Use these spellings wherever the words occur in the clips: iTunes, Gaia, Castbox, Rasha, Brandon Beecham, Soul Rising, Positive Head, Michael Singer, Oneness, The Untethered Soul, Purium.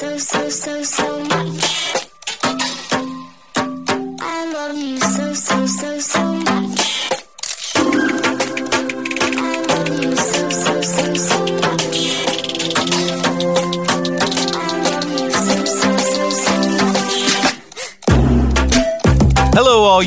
so much. I love you so much. I love you so much. Hello, all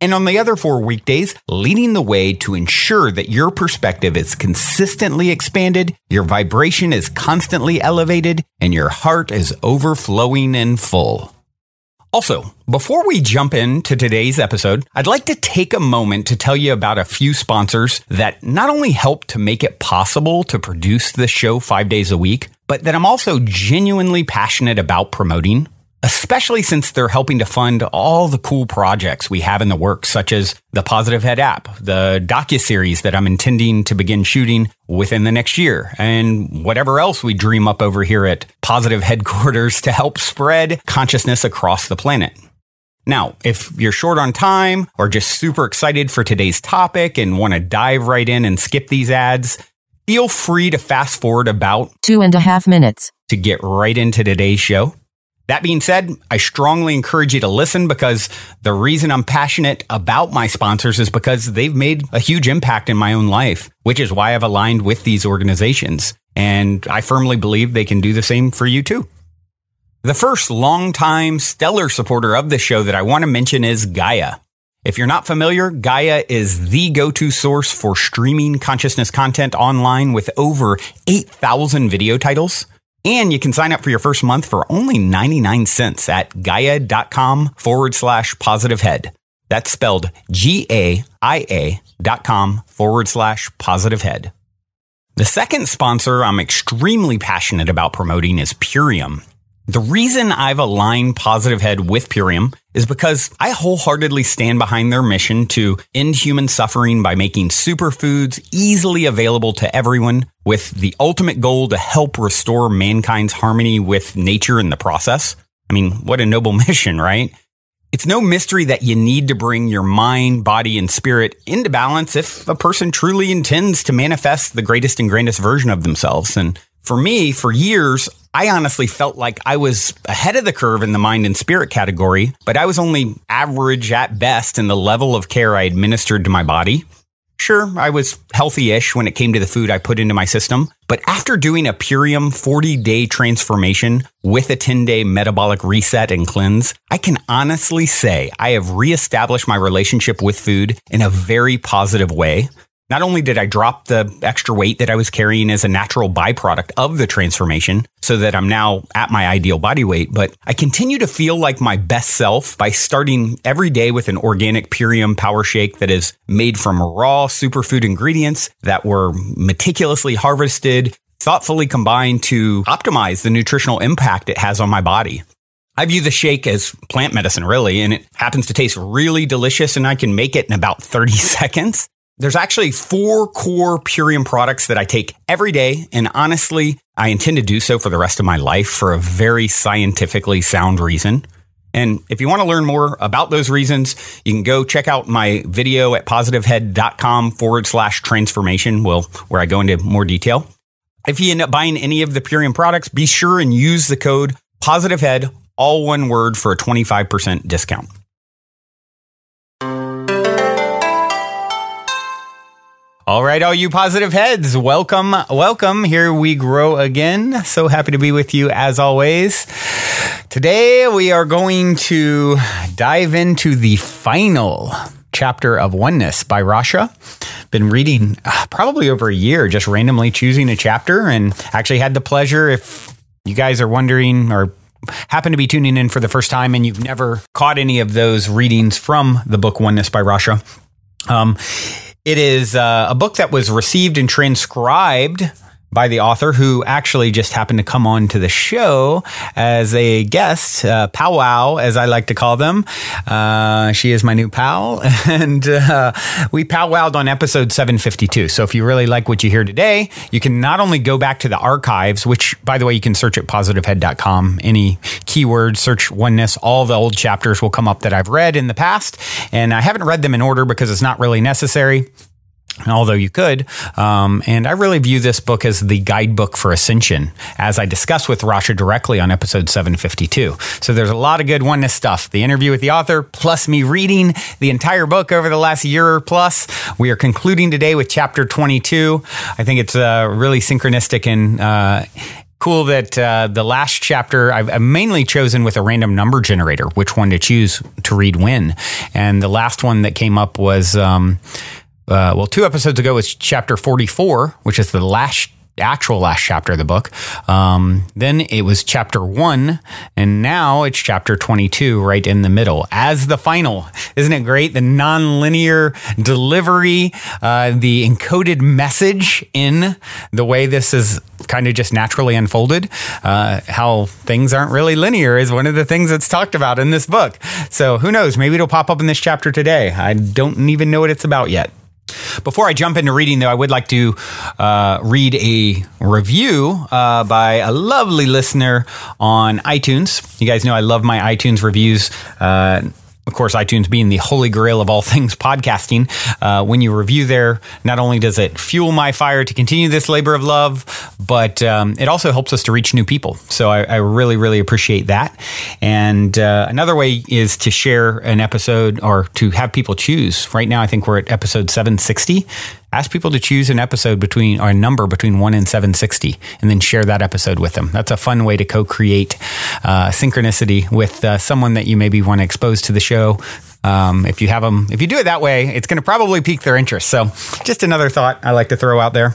And on the other 4 weekdays, leading the way to ensure that your perspective is consistently expanded, your vibration is constantly elevated, and your heart is overflowing and full. Also, before we jump into today's episode, I'd like to take a moment to tell you about a few sponsors that not only help to make it possible to produce the show 5 days a week, but that I'm also genuinely passionate about promoting. Especially since they're helping to fund all the cool projects we have in the works, such as the Positive Head app, the docuseries that I'm intending to begin shooting within the next year, and whatever else we dream up over here at Positive Headquarters to help spread consciousness across the planet. Now, if you're short on time or just super excited for today's topic and want to dive right in and skip these ads, feel free to fast forward about 2.5 minutes to get right into today's show. That being said, I strongly encourage you to listen because the reason I'm passionate about my sponsors is because they've made a huge impact in my own life, which is why I've aligned with these organizations. And I firmly believe they can do the same for you too. The first longtime stellar supporter of this show that I want to mention is Gaia. If you're not familiar, Gaia is the go-to source for streaming consciousness content online with over 8,000 video titles. And you can sign up for your first month for only 99 cents at gaia.com/positivehead. That's spelled GAIA.com/positivehead. The second sponsor I'm extremely passionate about promoting is Purium. The reason I've aligned Positive Head with Purium is because I wholeheartedly stand behind their mission to end human suffering by making superfoods easily available to everyone, with the ultimate goal to help restore mankind's harmony with nature in the process. I mean, what a noble mission, right? It's no mystery that you need to bring your mind, body, and spirit into balance if a person truly intends to manifest the greatest and grandest version of themselves. And for me, for years, I honestly felt like I was ahead of the curve in the mind and spirit category, but I was only average at best in the level of care I administered to my body. Sure, I was healthy-ish when it came to the food I put into my system, but after doing a Purium 40-day transformation with a 10-day metabolic reset and cleanse, I can honestly say I have reestablished my relationship with food in a very positive way. Not only did I drop the extra weight that I was carrying as a natural byproduct of the transformation so that I'm now at my ideal body weight, but I continue to feel like my best self by starting every day with an organic Purium power shake that is made from raw superfood ingredients that were meticulously harvested, thoughtfully combined to optimize the nutritional impact it has on my body. I view the shake as plant medicine, really, and it happens to taste really delicious, and I can make it in about 30 seconds. There's actually 4 core Purium products that I take every day, and honestly, I intend to do so for the rest of my life for a very scientifically sound reason. And if you want to learn more about those reasons, you can go check out my video at positivehead.com/transformation, where I go into more detail. If you end up buying any of the Purium products, be sure and use the code POSITIVEHEAD, all one word, for a 25% discount. All right, all you positive heads, welcome. Here we grow again. So happy to be with you as always. Today we are going to dive into the final chapter of Oneness by Rasha, been reading probably over a year, just randomly choosing a chapter, and actually had the pleasure, if you guys are wondering or happen to be tuning in for the first time and you've never caught any of those readings from the book Oneness by Rasha. It is a book that was received and transcribed by the author, who actually just happened to come on to the show as a guest, powwow, as I like to call them. She is my new pal, and we powwowed on episode 752. So if you really like what you hear today, you can not only go back to the archives, which, by the way, you can search at positivehead.com. Any keyword, search Oneness. All the old chapters will come up that I've read in the past, and I haven't read them in order because it's not really necessary. Although you could. And I really view this book as the guidebook for ascension, as I discussed with Rasha directly on episode 752. So there's a lot of good Oneness stuff. The interview with the author, plus me reading the entire book over the last year or plus. We are concluding today with chapter 22. I think it's really synchronistic and cool that the last chapter I've mainly chosen with a random number generator, which one to choose to read when. And the last one that came up was... well, 2 episodes ago was chapter 44, which is the actual last chapter of the book. Then it was chapter 1, and now it's chapter 22, right in the middle, as the final. Isn't it great? The nonlinear delivery, the encoded message in the way this is kind of just naturally unfolded. How things aren't really linear is one of the things that's talked about in this book. So who knows? Maybe it'll pop up in this chapter today. I don't even know what it's about yet. Before I jump into reading, though, I would like to read a review by a lovely listener on iTunes. You guys know I love my iTunes reviews. Of course, iTunes being the holy grail of all things podcasting. When you review there, not only does it fuel my fire to continue this labor of love, but it also helps us to reach new people. So I really, really appreciate that. And another way is to share an episode or to have people choose. Right now, I think we're at episode 760. Ask people to choose an episode between, or a number between 1 and 760, and then share that episode with them. That's a fun way to co-create synchronicity with someone that you maybe want to expose to the show. If you have them, if you do it that way, it's going to probably pique their interest. So just another thought I like to throw out there.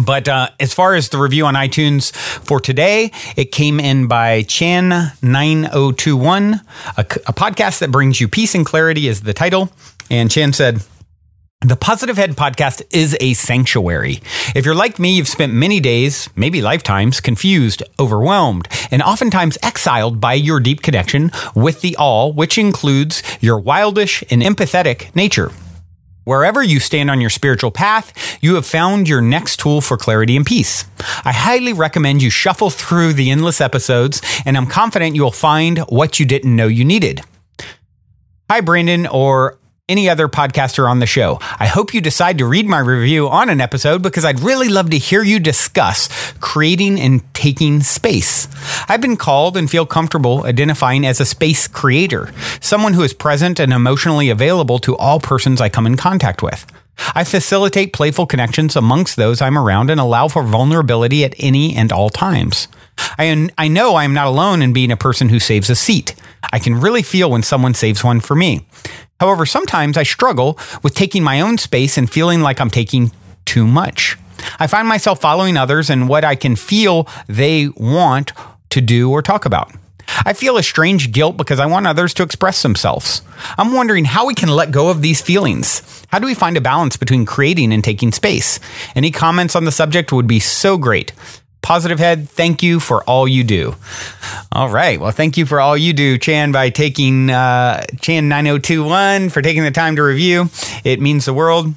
But as far as the review on iTunes for today, it came in by Chan9021. A podcast that brings you peace and clarity is the title. And Chan said, "The Positive Head podcast is a sanctuary. If you're like me, you've spent many days, maybe lifetimes, confused, overwhelmed, and oftentimes exiled by your deep connection with the all, which includes your wildish and empathetic nature. Wherever you stand on your spiritual path, you have found your next tool for clarity and peace. I highly recommend you shuffle through the endless episodes, and I'm confident you'll find what you didn't know you needed. Hi, Brandon, or any other podcaster on the show. I hope you decide to read my review on an episode because I'd really love to hear you discuss creating and taking space. I've been called and feel comfortable identifying as a space creator, someone who is present and emotionally available to all persons I come in contact with. I facilitate playful connections amongst those I'm around and allow for vulnerability at any and all times. I know I am not alone in being a person who saves a seat. I can really feel when someone saves one for me. However, sometimes I struggle with taking my own space and feeling like I'm taking too much. I find myself following others and what I can feel they want to do or talk about. I feel a strange guilt because I want others to express themselves. I'm wondering how we can let go of these feelings. How do we find a balance between creating and taking space? Any comments on the subject would be so great. Positive Head, thank you for all you do." All right. Well, thank you for all you do, Chan, by taking Chan9021 for taking the time to review. It means the world.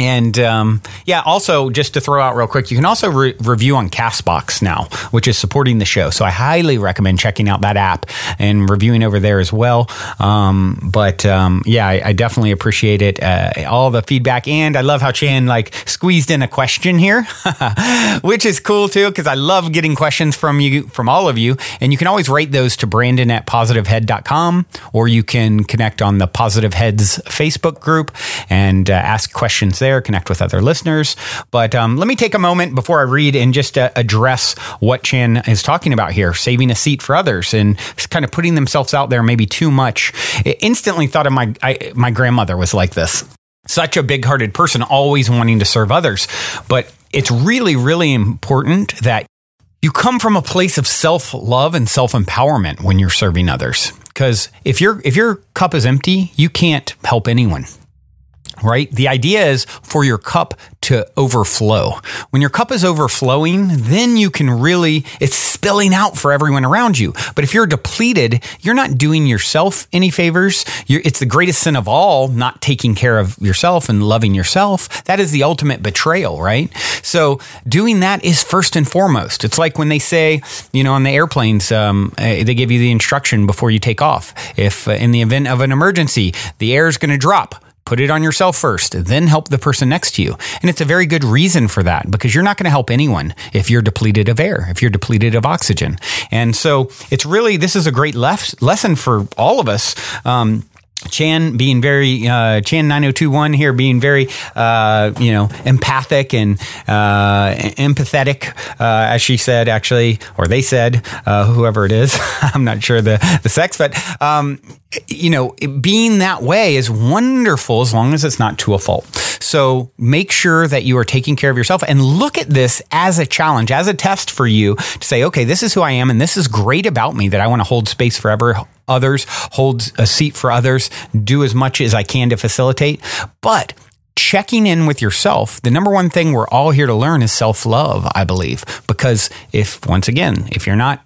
And yeah, also just to throw out real quick, you can also review on Castbox now, which is supporting the show. So I highly recommend checking out that app and reviewing over there as well. Yeah, I definitely appreciate it. All the feedback. And I love how Chan like squeezed in a question here, which is cool too, because I love getting questions from you, from all of you. And you can always write those to Brandon at positivehead.com, or you can connect on the Positive Heads Facebook group and ask questions there. Connect with other listeners. But let me take a moment before I read and just address what Chan is talking about here, saving a seat for others and kind of putting themselves out there maybe too much. It instantly thought of my grandmother was like this. such a big-hearted person, always wanting to serve others. But it's really, really important that you come from a place of self-love and self-empowerment when you're serving others. Because if your cup is empty, you can't help anyone, right? The idea is for your cup to overflow. When your cup is overflowing, then you can really, it's spilling out for everyone around you. But if you're depleted, you're not doing yourself any favors. It's the greatest sin of all, not taking care of yourself and loving yourself. That is the ultimate betrayal, right? So doing that is first and foremost. It's like when they say, you know, on the airplanes, they give you the instruction before you take off. If in the event of an emergency, the air is going to drop, put it on yourself first, then help the person next to you. And it's a very good reason for that, because you're not going to help anyone if you're depleted of air, if you're depleted of oxygen. And so it's really, this is a great lesson for all of us. Chan being very, Chan 9021 here being very, you know, empathic and empathetic, as she said, actually, or they said, whoever it is, I'm not sure the sex, but, you know, being that way is wonderful as long as it's not to a fault. So make sure that you are taking care of yourself and look at this as a challenge, as a test for you to say, okay, this is who I am and this is great about me that I want to hold space forever. Others, hold a seat for others, do as much as I can to facilitate. But checking in with yourself, the number one thing we're all here to learn is self-love, I believe. Because if, once again, if you're not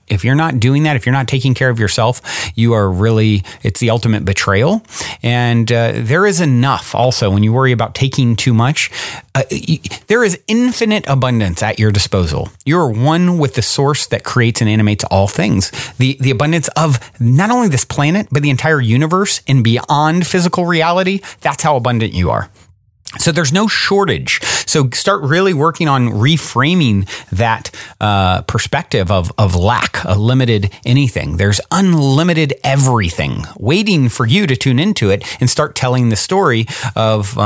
doing that, if you're not taking care of yourself, you are really, it's the ultimate betrayal. And there is enough also when you worry about taking too much. There is infinite abundance at your disposal. You're one with the source that creates and animates all things. The abundance of not only this planet, but the entire universe and beyond physical reality, that's how abundant you are. So there's no shortage. So start really working on reframing that perspective of lack, a limited anything. There's unlimited everything waiting for you to tune into it and start telling the story of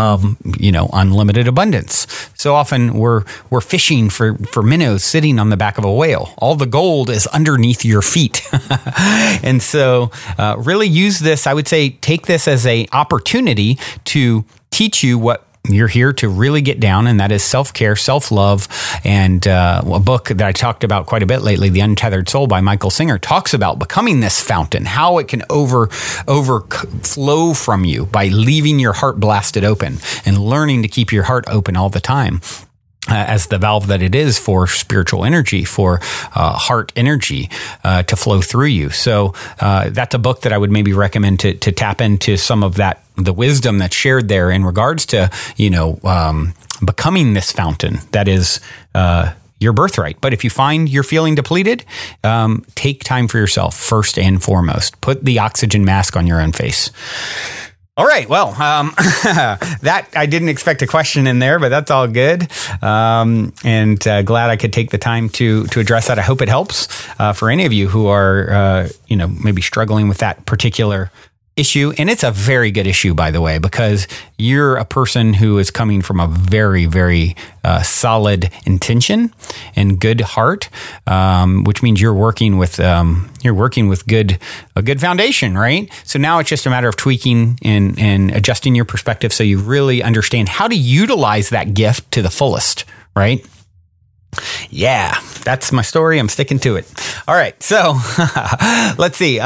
you know, unlimited abundance. So often we're fishing for minnows sitting on the back of a whale. All the gold is underneath your feet. And so really use this. I would say take this as an opportunity to teach you what you're here to really get down, and that is self-care, self-love, and a book that I talked about quite a bit lately, The Untethered Soul by Michael Singer, talks about becoming this fountain, how it can overflow from you by leaving your heart blasted open and learning to keep your heart open all the time. As the valve that it is for spiritual energy, for heart energy to flow through you. So that's a book that I would maybe recommend to tap into some of that, the wisdom that's shared there in regards to, you know, becoming this fountain that is your birthright. But if you find you're feeling depleted, take time for yourself first and foremost. Put the oxygen mask on your own face. All right. Well, that I didn't expect a question in there, but that's all good. And glad I could take the time to address that. I hope it helps for any of you who are, you know, maybe struggling with that particular issue. And it's a very good issue, by the way, because you're a person who is coming from a very, very solid intention and good heart, which means you're working with a good foundation, right? So now it's just a matter of tweaking and adjusting your perspective so you really understand how to utilize that gift to the fullest, right? Yeah, that's my story. I'm sticking to it. All right, so let's see.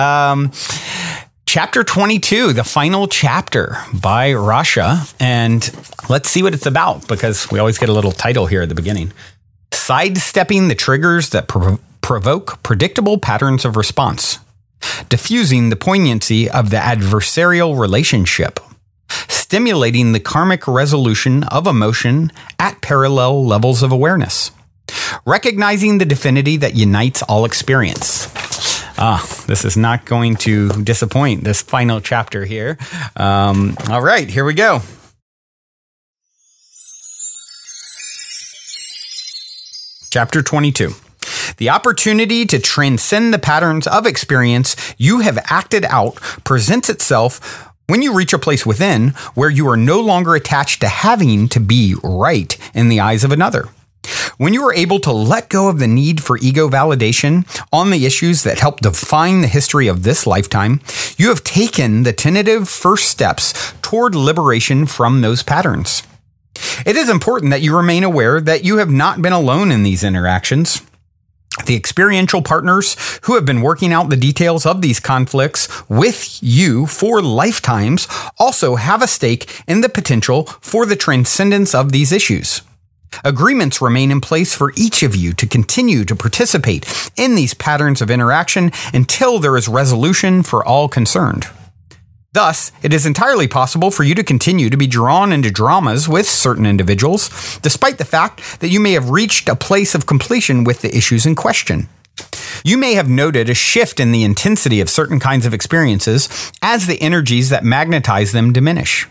Chapter 22, the final chapter by Rasha. And let's see what it's about, because we always get a little title here at the beginning. Sidestepping the triggers that provoke predictable patterns of response. Diffusing the poignancy of the adversarial relationship. Stimulating the karmic resolution of emotion at parallel levels of awareness. Recognizing the divinity that unites all experience. This is not going to disappoint, this final chapter here. All right, here we go. Chapter 22. The opportunity to transcend the patterns of experience you have acted out presents itself when you reach a place within where you are no longer attached to having to be right in the eyes of another. When you are able to let go of the need for ego validation on the issues that help define the history of this lifetime, you have taken the tentative first steps toward liberation from those patterns. It is important that you remain aware that you have not been alone in these interactions. The experiential partners who have been working out the details of these conflicts with you for lifetimes also have a stake in the potential for the transcendence of these issues. Agreements remain in place for each of you to continue to participate in these patterns of interaction until there is resolution for all concerned. Thus, it is entirely possible for you to continue to be drawn into dramas with certain individuals, despite the fact that you may have reached a place of completion with the issues in question. You may have noted a shift in the intensity of certain kinds of experiences as the energies that magnetize them diminish.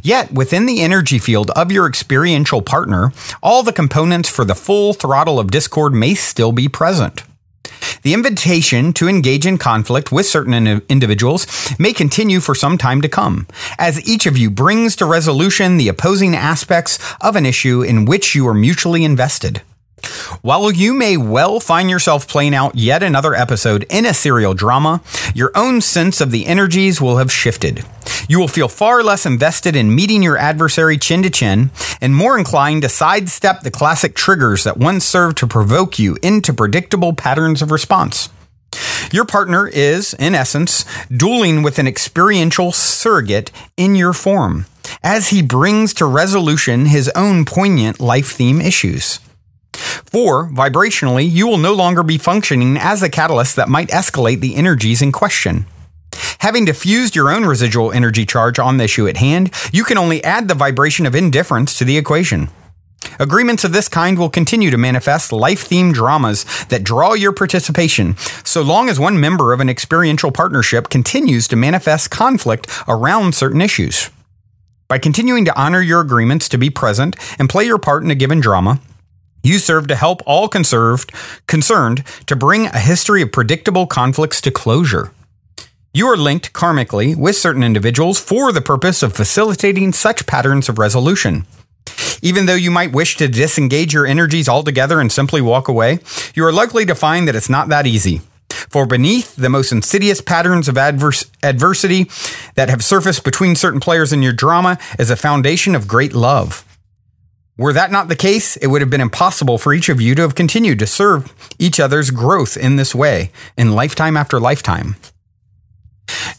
Yet, within the energy field of your experiential partner, all the components for the full throttle of discord may still be present. The invitation to engage in conflict with certain individuals may continue for some time to come, as each of you brings to resolution the opposing aspects of an issue in which you are mutually invested. While you may well find yourself playing out yet another episode in a serial drama, your own sense of the energies will have shifted. You will feel far less invested in meeting your adversary chin to chin and more inclined to sidestep the classic triggers that once served to provoke you into predictable patterns of response. Your partner is, in essence, dueling with an experiential surrogate in your form, as he brings to resolution his own poignant life theme issues. For, vibrationally, you will no longer be functioning as a catalyst that might escalate the energies in question. Having diffused your own residual energy charge on the issue at hand, you can only add the vibration of indifference to the equation. Agreements of this kind will continue to manifest life-themed dramas that draw your participation, so long as one member of an experiential partnership continues to manifest conflict around certain issues. By continuing to honor your agreements to be present and play your part in a given drama, you serve to help all concerned to bring a history of predictable conflicts to closure. You are linked karmically with certain individuals for the purpose of facilitating such patterns of resolution. Even though you might wish to disengage your energies altogether and simply walk away, you are likely to find that it's not that easy. For beneath the most insidious patterns of adversity that have surfaced between certain players in your drama is a foundation of great love. Were that not the case, it would have been impossible for each of you to have continued to serve each other's growth in this way, in lifetime after lifetime.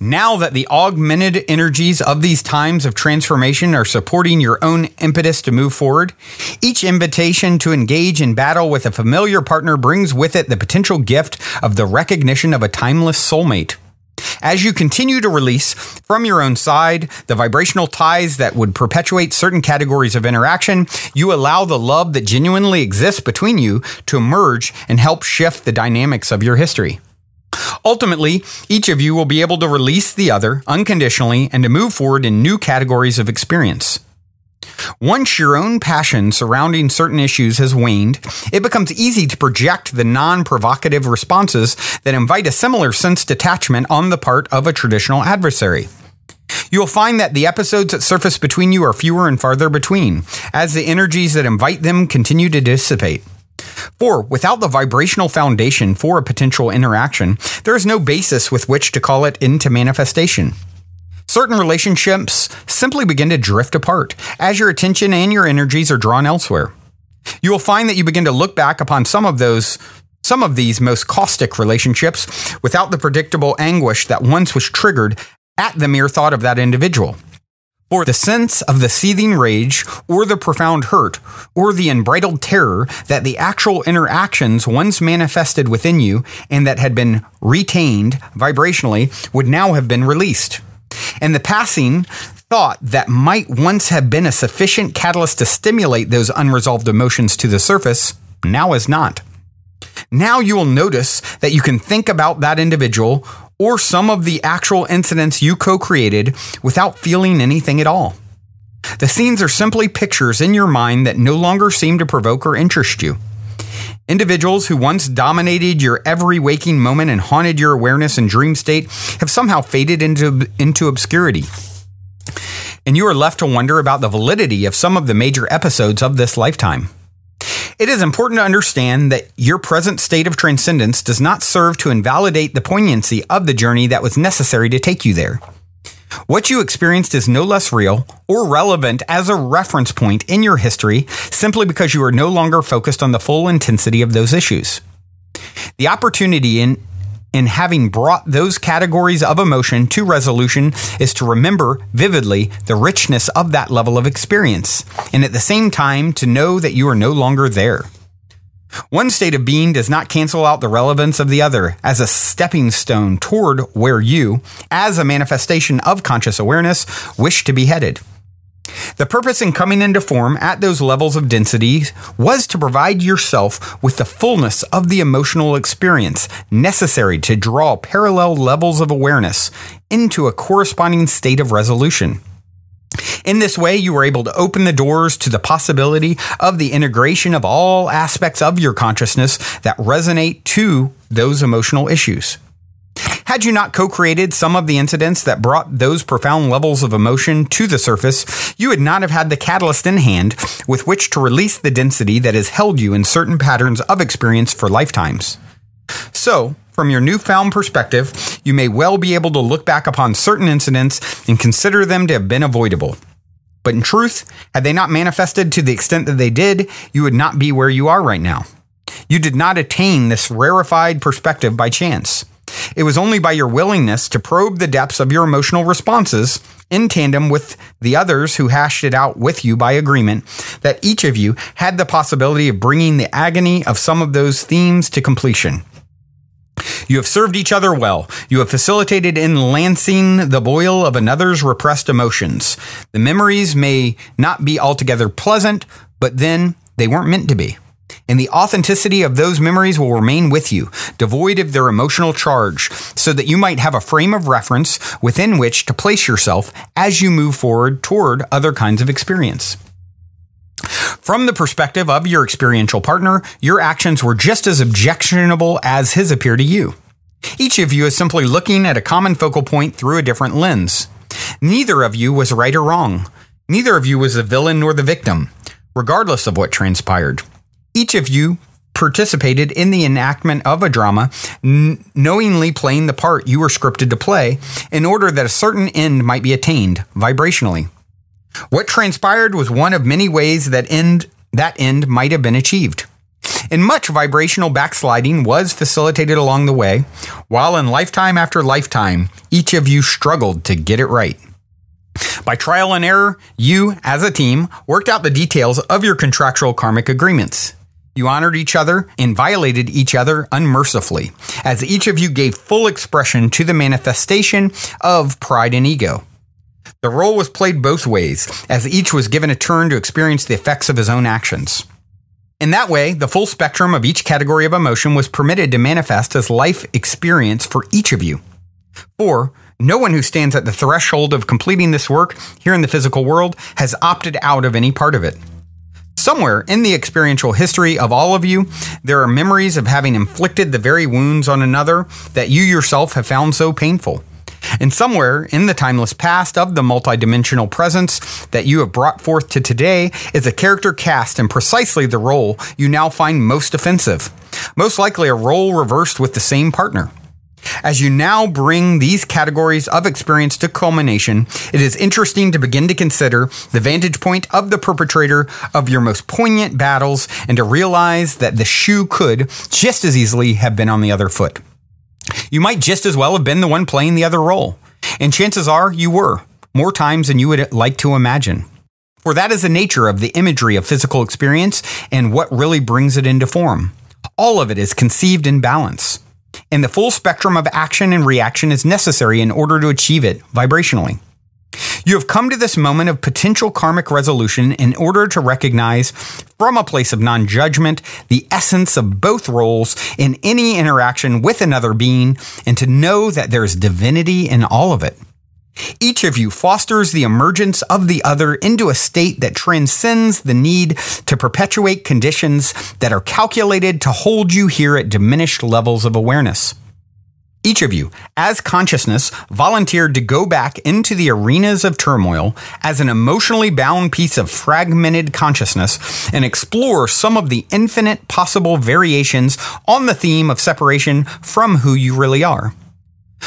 Now that the augmented energies of these times of transformation are supporting your own impetus to move forward, each invitation to engage in battle with a familiar partner brings with it the potential gift of the recognition of a timeless soulmate. As you continue to release from your own side the vibrational ties that would perpetuate certain categories of interaction, you allow the love that genuinely exists between you to emerge and help shift the dynamics of your history. Ultimately, each of you will be able to release the other unconditionally and to move forward in new categories of experience. Once your own passion surrounding certain issues has waned, it becomes easy to project the non-provocative responses that invite a similar sense detachment on the part of a traditional adversary. You will find that the episodes that surface between you are fewer and farther between, as the energies that invite them continue to dissipate. For, without the vibrational foundation for a potential interaction, there is no basis with which to call it into manifestation. Certain relationships simply begin to drift apart as your attention and your energies are drawn elsewhere. You will find that you begin to look back upon some of these most caustic relationships without the predictable anguish that once was triggered at the mere thought of that individual. For the sense of the seething rage or the profound hurt or the unbridled terror that the actual interactions once manifested within you and that had been retained vibrationally would now have been released. And the passing thought that might once have been a sufficient catalyst to stimulate those unresolved emotions to the surface now is not. Now you will notice that you can think about that individual or some of the actual incidents you co-created without feeling anything at all. The scenes are simply pictures in your mind that no longer seem to provoke or interest you. Individuals who once dominated your every waking moment and haunted your awareness and dream state have somehow faded into obscurity. And you are left to wonder about the validity of some of the major episodes of this lifetime. It is important to understand that your present state of transcendence does not serve to invalidate the poignancy of the journey that was necessary to take you there. What you experienced is no less real or relevant as a reference point in your history simply because you are no longer focused on the full intensity of those issues. The opportunity in having brought those categories of emotion to resolution is to remember vividly the richness of that level of experience, and at the same time to know that you are no longer there. One state of being does not cancel out the relevance of the other as a stepping stone toward where you, as a manifestation of conscious awareness, wish to be headed. The purpose in coming into form at those levels of density was to provide yourself with the fullness of the emotional experience necessary to draw parallel levels of awareness into a corresponding state of resolution. In this way, you were able to open the doors to the possibility of the integration of all aspects of your consciousness that resonate to those emotional issues. Had you not co-created some of the incidents that brought those profound levels of emotion to the surface, you would not have had the catalyst in hand with which to release the density that has held you in certain patterns of experience for lifetimes. So, from your newfound perspective, you may well be able to look back upon certain incidents and consider them to have been avoidable. But in truth, had they not manifested to the extent that they did, you would not be where you are right now. You did not attain this rarefied perspective by chance. It was only by your willingness to probe the depths of your emotional responses, in tandem with the others who hashed it out with you by agreement, that each of you had the possibility of bringing the agony of some of those themes to completion. You have served each other well. You have facilitated in lancing the boil of another's repressed emotions. The memories may not be altogether pleasant, but then they weren't meant to be. And the authenticity of those memories will remain with you, devoid of their emotional charge, so that you might have a frame of reference within which to place yourself as you move forward toward other kinds of experience. From the perspective of your experiential partner, your actions were just as objectionable as his appear to you. Each of you is simply looking at a common focal point through a different lens. Neither of you was right or wrong. Neither of you was the villain nor the victim, regardless of what transpired. Each of you participated in the enactment of a drama, knowingly playing the part you were scripted to play in order that a certain end might be attained vibrationally. What transpired was one of many ways that end might have been achieved. And much vibrational backsliding was facilitated along the way, while in lifetime after lifetime, each of you struggled to get it right. By trial and error, you, as a team, worked out the details of your contractual karmic agreements. You honored each other and violated each other unmercifully, as each of you gave full expression to the manifestation of pride and ego. The role was played both ways, as each was given a turn to experience the effects of his own actions. In that way, the full spectrum of each category of emotion was permitted to manifest as life experience for each of you. For no one who stands at the threshold of completing this work here in the physical world has opted out of any part of it. Somewhere in the experiential history of all of you, there are memories of having inflicted the very wounds on another that you yourself have found so painful. And somewhere in the timeless past of the multidimensional presence that you have brought forth to today is a character cast in precisely the role you now find most offensive, most likely a role reversed with the same partner. As you now bring these categories of experience to culmination, it is interesting to begin to consider the vantage point of the perpetrator of your most poignant battles and to realize that the shoe could just as easily have been on the other foot. You might just as well have been the one playing the other role, and chances are you were, more times than you would like to imagine. For that is the nature of the imagery of physical experience and what really brings it into form. All of it is conceived in balance, and the full spectrum of action and reaction is necessary in order to achieve it vibrationally. You have come to this moment of potential karmic resolution in order to recognize, from a place of non-judgment, the essence of both roles in any interaction with another being, and to know that there is divinity in all of it. Each of you fosters the emergence of the other into a state that transcends the need to perpetuate conditions that are calculated to hold you here at diminished levels of awareness. Each of you, as consciousness, volunteered to go back into the arenas of turmoil as an emotionally bound piece of fragmented consciousness and explore some of the infinite possible variations on the theme of separation from who you really are.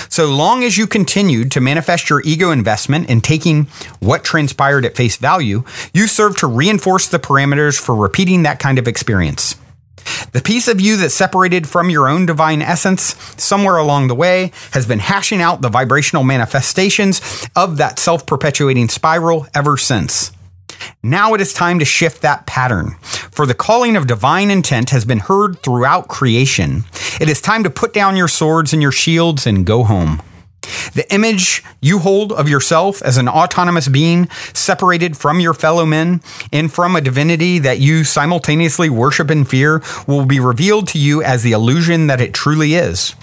So long as you continued to manifest your ego investment in taking what transpired at face value, you served to reinforce the parameters for repeating that kind of experience. The piece of you that separated from your own divine essence somewhere along the way has been hashing out the vibrational manifestations of that self-perpetuating spiral ever since. Now it is time to shift that pattern, for the calling of divine intent has been heard throughout creation. It is time to put down your swords and your shields and go home. The image you hold of yourself as an autonomous being separated from your fellow men and from a divinity that you simultaneously worship and fear will be revealed to you as the illusion that it truly is.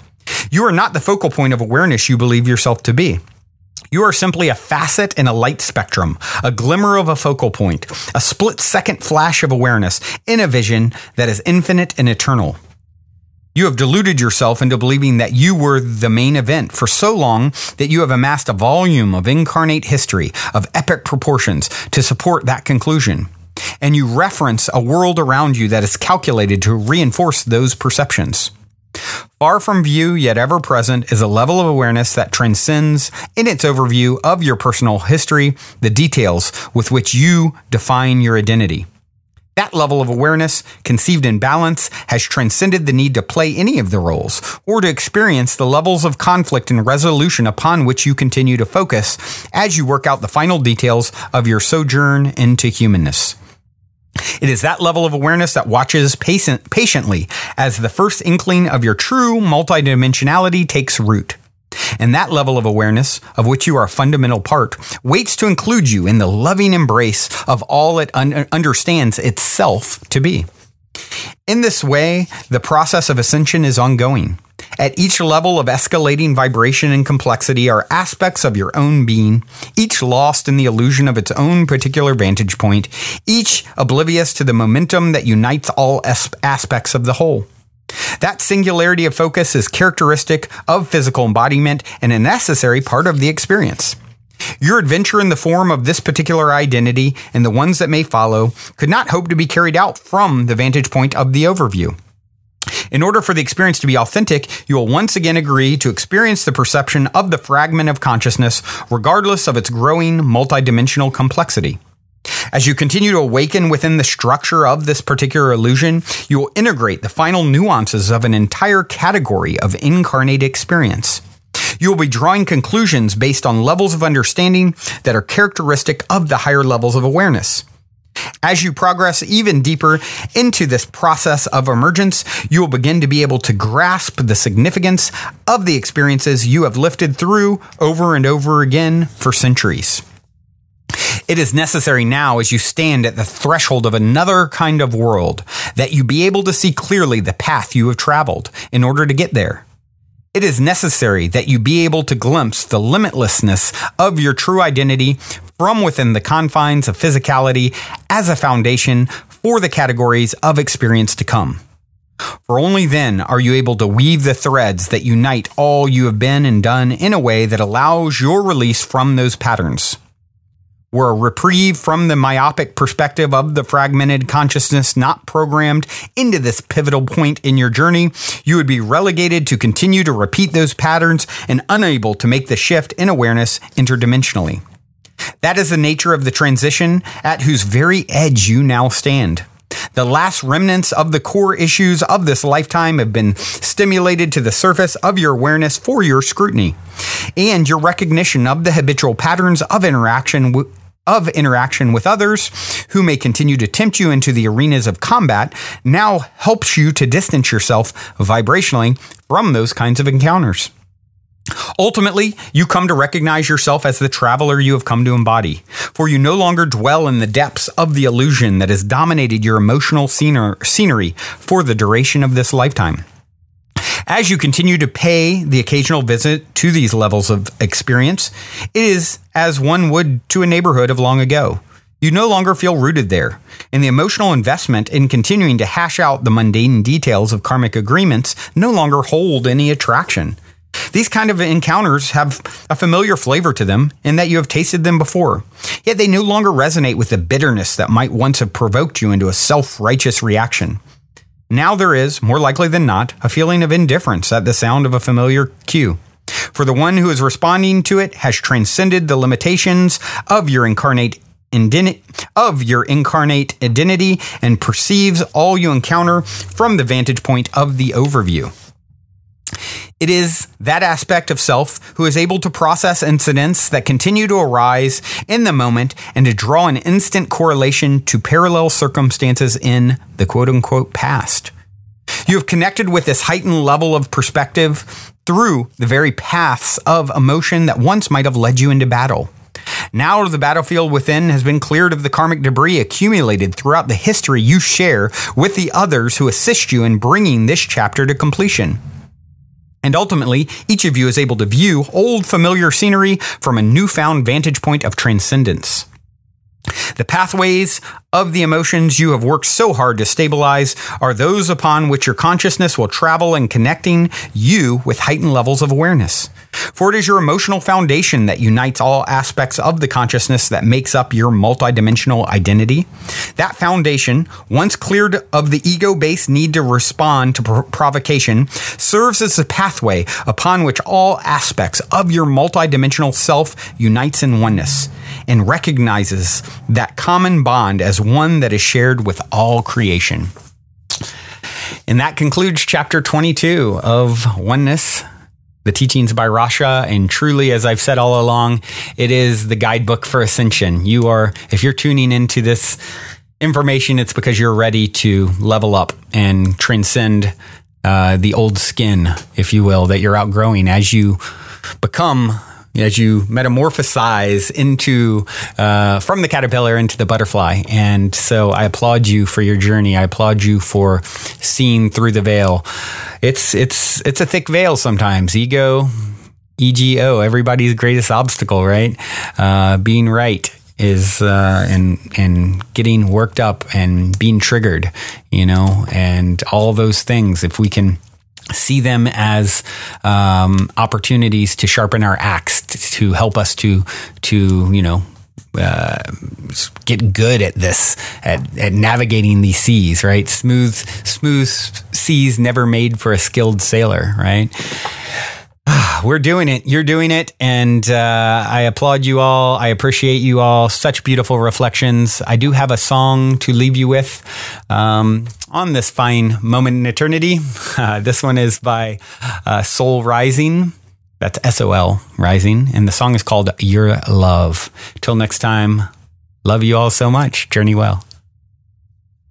You are not the focal point of awareness you believe yourself to be. You are simply a facet in a light spectrum, a glimmer of a focal point, a split-second flash of awareness in a vision that is infinite and eternal. You have deluded yourself into believing that you were the main event for so long that you have amassed a volume of incarnate history of epic proportions to support that conclusion. And you reference a world around you that is calculated to reinforce those perceptions. Far from view, yet ever present, is a level of awareness that transcends, in its overview of your personal history, the details with which you define your identity. That level of awareness, conceived in balance, has transcended the need to play any of the roles or to experience the levels of conflict and resolution upon which you continue to focus as you work out the final details of your sojourn into humanness. It is that level of awareness that watches patiently as the first inkling of your true multidimensionality takes root. And that level of awareness, of which you are a fundamental part, waits to include you in the loving embrace of all it understands itself to be. In this way, the process of ascension is ongoing. At each level of escalating vibration and complexity are aspects of your own being, each lost in the illusion of its own particular vantage point, each oblivious to the momentum that unites all aspects of the whole. That singularity of focus is characteristic of physical embodiment and a necessary part of the experience. Your adventure in the form of this particular identity and the ones that may follow could not hope to be carried out from the vantage point of the overview. In order for the experience to be authentic, you will once again agree to experience the perception of the fragment of consciousness, regardless of its growing multidimensional complexity. As you continue to awaken within the structure of this particular illusion, you will integrate the final nuances of an entire category of incarnate experience. You will be drawing conclusions based on levels of understanding that are characteristic of the higher levels of awareness. As you progress even deeper into this process of emergence, you will begin to be able to grasp the significance of the experiences you have lived through over and over again for centuries. It is necessary now, as you stand at the threshold of another kind of world, that you be able to see clearly the path you have traveled in order to get there. It is necessary that you be able to glimpse the limitlessness of your true identity from within the confines of physicality as a foundation for the categories of experience to come. For only then are you able to weave the threads that unite all you have been and done in a way that allows your release from those patterns. Were a reprieve from the myopic perspective of the fragmented consciousness not programmed into this pivotal point in your journey, you would be relegated to continue to repeat those patterns and unable to make the shift in awareness interdimensionally. That is the nature of the transition at whose very edge you now stand. The last remnants of the core issues of this lifetime have been stimulated to the surface of your awareness for your scrutiny and your recognition of the habitual patterns of interaction with others who may continue to tempt you into the arenas of combat now helps you to distance yourself vibrationally from those kinds of encounters. Ultimately, you come to recognize yourself as the traveler you have come to embody, for you no longer dwell in the depths of the illusion that has dominated your emotional scenery for the duration of this lifetime. As you continue to pay the occasional visit to these levels of experience, it is as one would to a neighborhood of long ago. You no longer feel rooted there, and the emotional investment in continuing to hash out the mundane details of karmic agreements no longer hold any attraction. These kind of encounters have a familiar flavor to them in that you have tasted them before. Yet they no longer resonate with the bitterness that might once have provoked you into a self-righteous reaction. Now there is, more likely than not, a feeling of indifference at the sound of a familiar cue. For the one who is responding to it has transcended the limitations of your incarnate identity and perceives all you encounter from the vantage point of the overview. It is that aspect of self who is able to process incidents that continue to arise in the moment and to draw an instant correlation to parallel circumstances in the quote-unquote past. You have connected with this heightened level of perspective through the very paths of emotion that once might have led you into battle. Now the battlefield within has been cleared of the karmic debris accumulated throughout the history you share with the others who assist you in bringing this chapter to completion. And ultimately, each of you is able to view old familiar scenery from a newfound vantage point of transcendence. The pathways of the emotions you have worked so hard to stabilize are those upon which your consciousness will travel in connecting you with heightened levels of awareness. For it is your emotional foundation that unites all aspects of the consciousness that makes up your multidimensional identity. That foundation, once cleared of the ego-based need to respond to provocation, serves as the pathway upon which all aspects of your multidimensional self unites in oneness and recognizes that common bond as one that is shared with all creation. And that concludes Chapter 22 of Oneness, the teachings by Rasha, and truly, as I've said all along, it is the guidebook for ascension. You are, if you're tuning into this information, it's because you're ready to level up and transcend the old skin, if you will, that you're outgrowing as you become, as you metamorphosize into, from the caterpillar into the butterfly. And so I applaud you for your journey. I applaud you for seeing through the veil. It's a thick veil sometimes. Ego, EGO, everybody's greatest obstacle, right? Being right is, and getting worked up and being triggered, you know, and all those things. If we can see them as opportunities to sharpen our axe, to help us to you know, get good at this, at navigating these seas, right? Smooth seas never made for a skilled sailor, right? We're doing it. You're doing it. And I applaud you all. I appreciate you all. Such beautiful reflections. I do have a song to leave you with on this fine moment in eternity. This one is by Soul Rising. That's SOL Rising. And the song is called Your Love. Till next time, love you all so much. Journey well.